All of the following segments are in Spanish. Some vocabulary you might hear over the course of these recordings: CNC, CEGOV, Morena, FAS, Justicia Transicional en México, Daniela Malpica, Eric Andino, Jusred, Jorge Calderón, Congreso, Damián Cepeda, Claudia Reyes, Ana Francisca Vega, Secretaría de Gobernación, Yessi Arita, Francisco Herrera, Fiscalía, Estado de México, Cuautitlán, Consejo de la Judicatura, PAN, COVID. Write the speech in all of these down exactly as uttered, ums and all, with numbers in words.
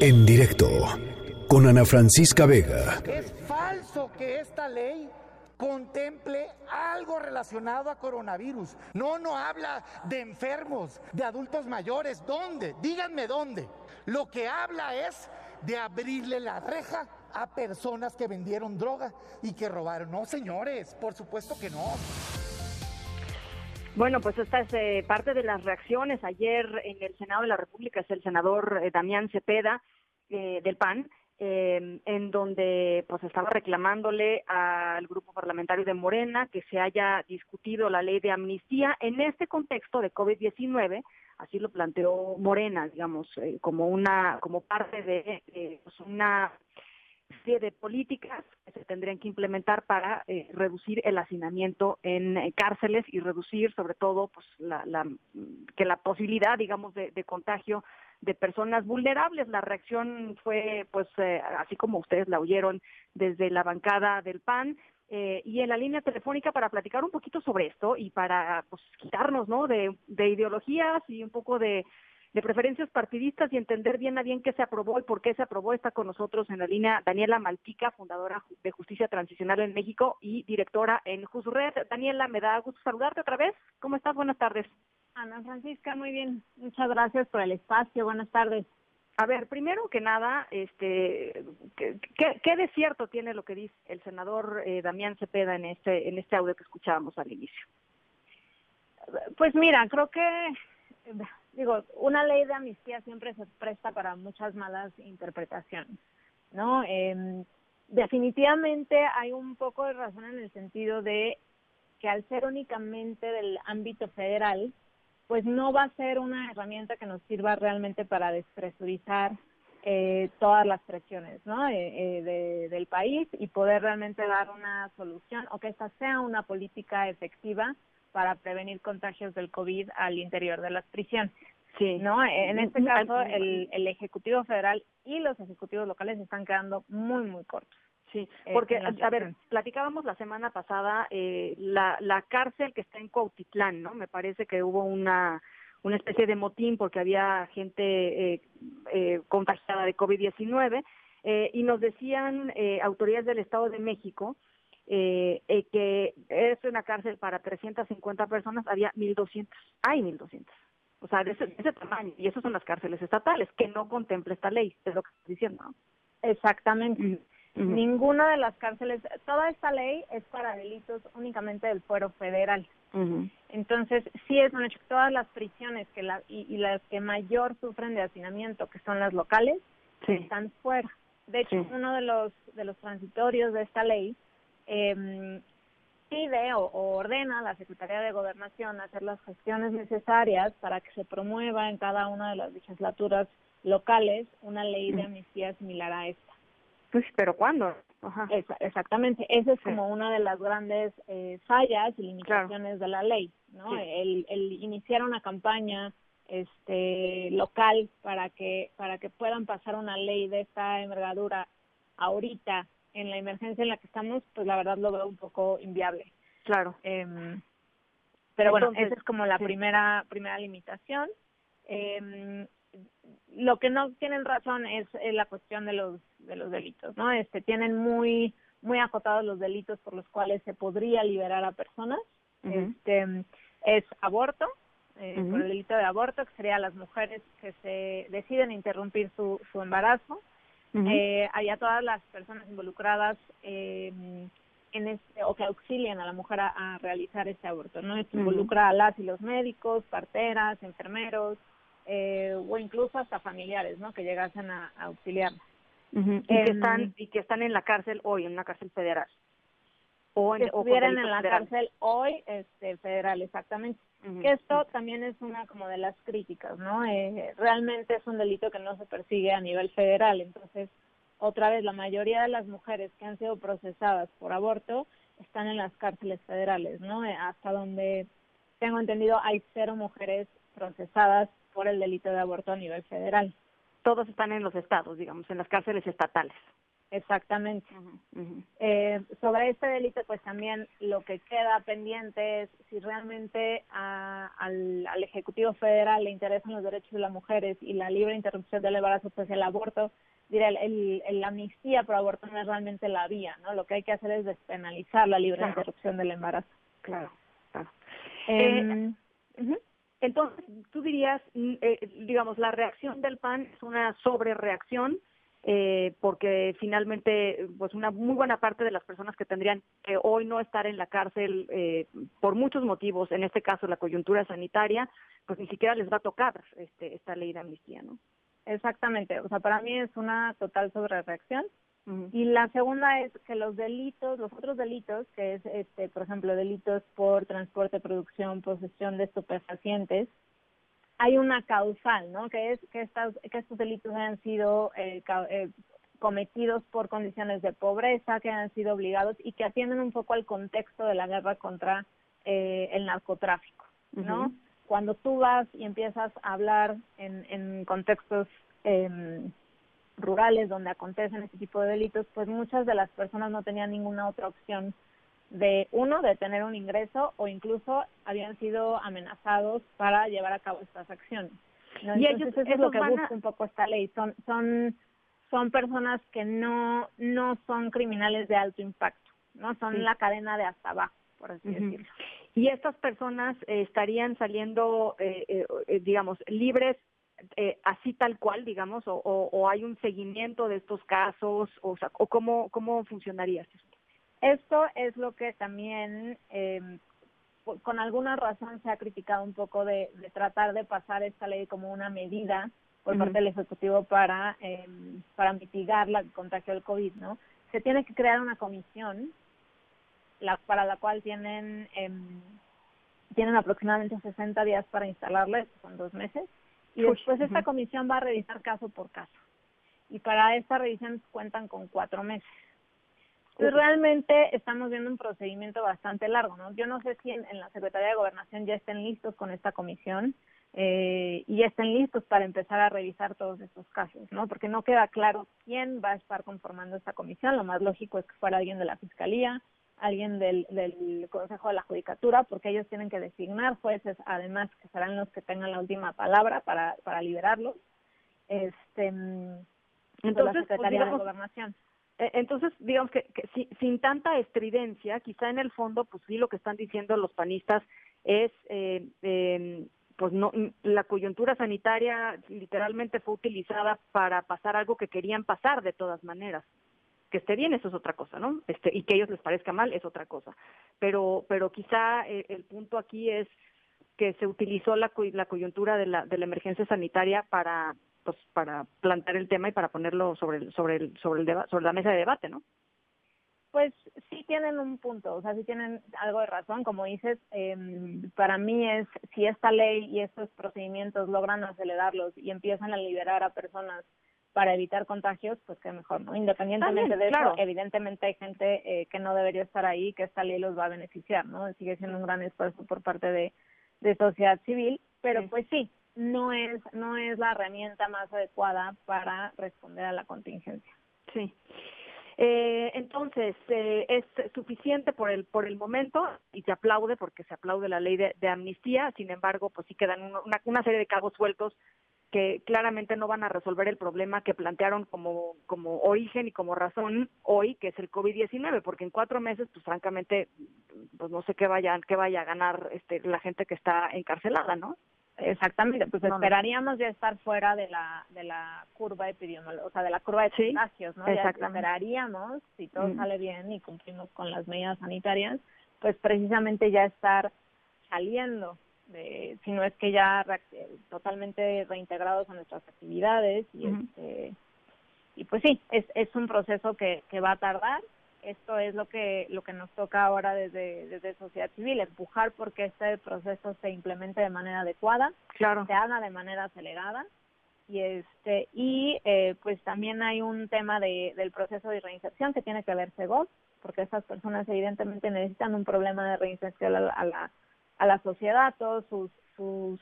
En directo con Ana Francisca Vega. Es falso que esta ley contemple algo relacionado a coronavirus. No, no habla de enfermos, de adultos mayores. ¿Dónde? Díganme dónde. Lo que habla es de abrirle la reja a personas que vendieron droga y que robaron. No, señores, por supuesto que no. Bueno, pues esta es eh, parte de las reacciones. Ayer en el Senado de la República es el senador eh, Damián Cepeda eh, del P A N, eh, en donde pues estaba reclamándole al grupo parlamentario de Morena que se haya discutido la ley de amnistía en este contexto de covid diecinueve. Así lo planteó Morena, digamos, eh, como una como parte de eh, pues una serie de políticas que se tendrían que implementar para eh, reducir el hacinamiento en eh, cárceles y reducir, sobre todo, pues la, la que la posibilidad, digamos, de, de contagio de personas vulnerables. La reacción fue, pues, eh, así como ustedes la oyeron desde la bancada del P A N. Eh, y en la línea telefónica para platicar un poquito sobre esto y para, pues, quitarnos, ¿no?, de, de ideologías y un poco de de preferencias partidistas y entender bien a bien qué se aprobó y por qué se aprobó. Está con nosotros en la línea Daniela Malpica, fundadora de Justicia Transicional en México y directora en Jusred. Daniela, me da gusto saludarte otra vez. ¿Cómo estás? Buenas tardes. Ana Francisca, muy bien. Muchas gracias por el espacio. Buenas tardes. A ver, primero que nada, este, ¿qué, qué de cierto tiene lo que dice el senador eh, Damián Cepeda en este, en este audio que escuchábamos al inicio? Pues mira, creo que... Digo, una ley de amnistía siempre se presta para muchas malas interpretaciones, ¿no? Eh, definitivamente hay un poco de razón en el sentido de que al ser únicamente del ámbito federal, pues no va a ser una herramienta que nos sirva realmente para despresurizar eh, todas las presiones, ¿no? Eh, eh, de, del país y poder realmente dar una solución o que esta sea una política efectiva para prevenir contagios del COVID al interior de las prisiones. Sí. ¿No? En este caso, el, el Ejecutivo Federal y los Ejecutivos Locales están quedando muy, muy cortos. Sí, porque, eh, a ver, platicábamos la semana pasada eh, la, la cárcel que está en Cuautitlán, ¿no? Me parece que hubo una, una especie de motín porque había gente eh, eh, contagiada de covid diecinueve eh, y nos decían eh, autoridades del Estado de México Eh, eh, que es una cárcel para trescientas cincuenta personas, había mil doscientas, hay mil doscientas, o sea, de ese, de ese tamaño, y esas son las cárceles estatales, que no contempla esta ley, es lo que estoy diciendo, ¿no? Exactamente. Uh-huh. Ninguna de las cárceles, toda esta ley es para delitos únicamente del fuero federal. Uh-huh. Entonces, sí es un hecho que todas las prisiones que la, y, y las que mayor sufren de hacinamiento, que son las locales, sí, están fuera. De hecho, sí, uno de los, de los transitorios de esta ley Eh, pide o, o ordena a la Secretaría de Gobernación hacer las gestiones necesarias para que se promueva en cada una de las legislaturas locales una ley de amnistía similar a esta. Pues, ¿pero cuándo? Ajá. Esa, exactamente, esa es, sí, como una de las grandes eh, fallas y limitaciones, claro, de la ley, ¿no? Sí. El, el iniciar una campaña este local para que para que puedan pasar una ley de esta envergadura ahorita, en la emergencia en la que estamos, pues la verdad lo veo un poco inviable. Claro. Eh, pero bueno, entonces, esa es como la, sí, primera primera limitación. Eh, lo que no tienen razón es, es la cuestión de los de los delitos, ¿no? Este, tienen muy muy acotados los delitos por los cuales se podría liberar a personas. Uh-huh. Este es aborto, eh, uh-huh, por el delito de aborto, que sería las mujeres que se deciden interrumpir su su embarazo. Uh-huh. Eh, allá todas las personas involucradas eh, en este, o que auxilian a la mujer a, a realizar este aborto, ¿no? Esto, uh-huh, involucra a las y los médicos, parteras, enfermeros, eh, o incluso hasta familiares, ¿no?, que llegasen a, a auxiliar. Uh-huh. Y, eh, que están, y que están en la cárcel hoy, en una cárcel federal. O en, que estuvieran o en la federal. cárcel hoy este, federal, exactamente. Uh-huh. Que esto también es una como de las críticas, ¿no? Eh, realmente es un delito que no se persigue a nivel federal. Entonces, otra vez, la mayoría de las mujeres que han sido procesadas por aborto están en las cárceles federales, ¿no? Eh, hasta donde tengo entendido, hay cero mujeres procesadas por el delito de aborto a nivel federal. Todos están en los estados, digamos, en las cárceles estatales. Exactamente. Uh-huh, uh-huh. Eh, sobre este delito, pues también lo que queda pendiente es si realmente a, al, al Ejecutivo Federal le interesan los derechos de las mujeres y la libre interrupción del embarazo, pues el aborto, diré, el, el, el amnistía por aborto no es realmente la vía, ¿no? Lo que hay que hacer es despenalizar la libre claro. interrupción del embarazo. Claro, claro. Eh, eh, uh-huh. Entonces, tú dirías, eh, digamos, la reacción del P A N es una sobrereacción, Eh, porque finalmente pues una muy buena parte de las personas que tendrían que hoy no estar en la cárcel eh, por muchos motivos, en este caso la coyuntura sanitaria, pues ni siquiera les va a tocar este, esta ley de amnistía, ¿no? Exactamente, o sea, para mí es una total sobrereacción. Uh-huh. Y la segunda es que los delitos, los otros delitos, que es, este por ejemplo, delitos por transporte, producción, posesión de estupefacientes, hay una causal, ¿no? Que es que estas que estos delitos hayan sido eh, ca- eh, cometidos por condiciones de pobreza, que hayan sido obligados y que atienden un poco al contexto de la guerra contra eh, el narcotráfico, ¿no? Uh-huh. Cuando tú vas y empiezas a hablar en, en contextos eh, rurales donde acontecen este tipo de delitos, pues muchas de las personas no tenían ninguna otra opción de uno, de tener un ingreso o incluso habían sido amenazados para llevar a cabo estas acciones, ¿no? Y entonces ellos, eso es lo que busca a... un poco esta ley, son son son personas que no no son criminales de alto impacto, no son sí. la cadena de hasta abajo, por así uh-huh. decirlo. Y estas personas eh, estarían saliendo, eh, eh, digamos, libres eh, así tal cual, digamos, o, o, o hay un seguimiento de estos casos, o sea, o cómo cómo funcionaría esto. Esto es lo que también, eh, con alguna razón, se ha criticado un poco de, de tratar de pasar esta ley como una medida por uh-huh. parte del Ejecutivo para eh, para mitigar la contagio del COVID, ¿no? Se tiene que crear una comisión la, para la cual tienen eh, tienen aproximadamente sesenta días para instalarla, son dos meses, y después uh-huh. esta comisión va a revisar caso por caso. Y para esta revisión cuentan con cuatro meses. Pues realmente estamos viendo un procedimiento bastante largo, ¿no? Yo no sé si en, en la Secretaría de Gobernación ya estén listos con esta comisión eh, y ya estén listos para empezar a revisar todos estos casos, ¿no? Porque no queda claro quién va a estar conformando esta comisión. Lo más lógico es que fuera alguien de la Fiscalía, alguien del, del Consejo de la Judicatura, porque ellos tienen que designar jueces, además que serán los que tengan la última palabra para, para liberarlos. Este, Entonces, la Secretaría pues, digamos... de Gobernación. Entonces, digamos que, que si, sin tanta estridencia, quizá en el fondo, pues sí, lo que están diciendo los panistas es, eh, eh, pues no, la coyuntura sanitaria literalmente fue utilizada para pasar algo que querían pasar de todas maneras. Que esté bien, eso es otra cosa, ¿no? Este, y que a ellos les parezca mal es otra cosa. Pero, pero quizá eh, el punto aquí es que se utilizó la, la coyuntura de la, de la emergencia sanitaria para... pues para plantear el tema y para ponerlo sobre el, sobre el, sobre el deba- sobre la mesa de debate, ¿no? Pues sí tienen un punto, o sea, sí tienen algo de razón, como dices, eh, para mí es, si esta ley y estos procedimientos logran acelerarlos y empiezan a liberar a personas para evitar contagios, pues qué mejor, ¿no? Independientemente También, de eso, claro. evidentemente hay gente eh, que no debería estar ahí, que esta ley los va a beneficiar, ¿no? Sigue siendo un gran esfuerzo por parte de, de sociedad civil, pero sí. pues sí, no es no es la herramienta más adecuada para responder a la contingencia. Sí. Eh, entonces, eh, es suficiente por el por el momento y se aplaude porque se aplaude la ley de, de amnistía, sin embargo, pues sí quedan uno, una, una serie de cabos sueltos que claramente no van a resolver el problema que plantearon como como origen y como razón hoy, que es el COVID diecinueve, porque en cuatro meses, pues francamente, pues no sé qué vaya, qué vaya a ganar este la gente que está encarcelada, ¿no? Exactamente, pues no, esperaríamos no. ya estar fuera de la de la curva epidemiológica, o sea, de la curva de contagios, sí, ¿no? Ya esperaríamos, si todo mm. sale bien y cumplimos con las medidas sanitarias, pues precisamente ya estar saliendo, de, si no es que ya re, totalmente reintegrados a nuestras actividades y mm. este y pues sí, es es un proceso que que va a tardar. Esto es lo que lo que nos toca ahora desde desde sociedad civil, empujar porque este proceso se implemente de manera adecuada, claro. se haga de manera acelerada y este y eh, pues también hay un tema de del proceso de reinserción que tiene que ver C E G O V, porque estas personas evidentemente necesitan un problema de reinserción a la a la, a la sociedad, todos sus sus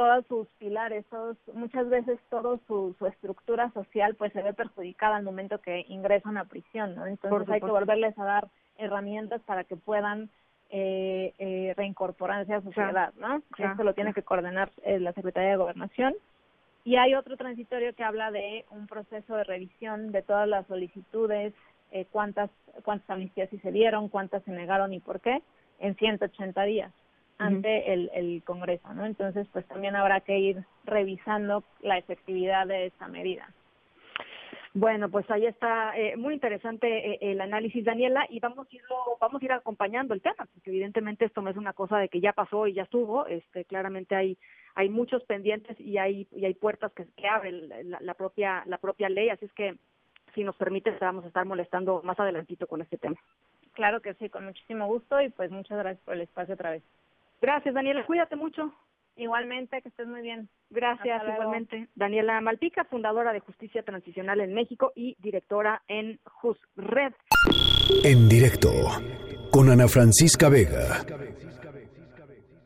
todos sus pilares, todos, muchas veces toda su, su estructura social pues se ve perjudicada al momento que ingresan a prisión, ¿no? Entonces hay que volverles a dar herramientas para que puedan eh, eh, reincorporarse a la sociedad, ¿no? Claro. Esto lo tiene que coordinar eh, la Secretaría de Gobernación. Y hay otro transitorio que habla de un proceso de revisión de todas las solicitudes, eh, cuántas cuántas amnistías sí se dieron, cuántas se negaron y por qué, en ciento ochenta días ante uh-huh. el, el Congreso, ¿no? Entonces, pues también habrá que ir revisando la efectividad de esta medida. Bueno, pues ahí está eh, muy interesante eh, el análisis, Daniela, y vamos a irlo, vamos a ir acompañando el tema, porque evidentemente esto no es una cosa de que ya pasó y ya estuvo, este, claramente hay hay muchos pendientes y hay y hay puertas que, que abre la, la propia la propia ley, así es que si nos permite vamos a estar molestando más adelantito con este tema. Claro que sí, con muchísimo gusto y pues muchas gracias por el espacio otra vez. Gracias, Daniela, cuídate mucho. Igualmente, que estés muy bien. Gracias, igualmente. Daniela Malpica, fundadora de Justicia Transicional en México y directora en Jusred. En directo, con Ana Francisca Vega.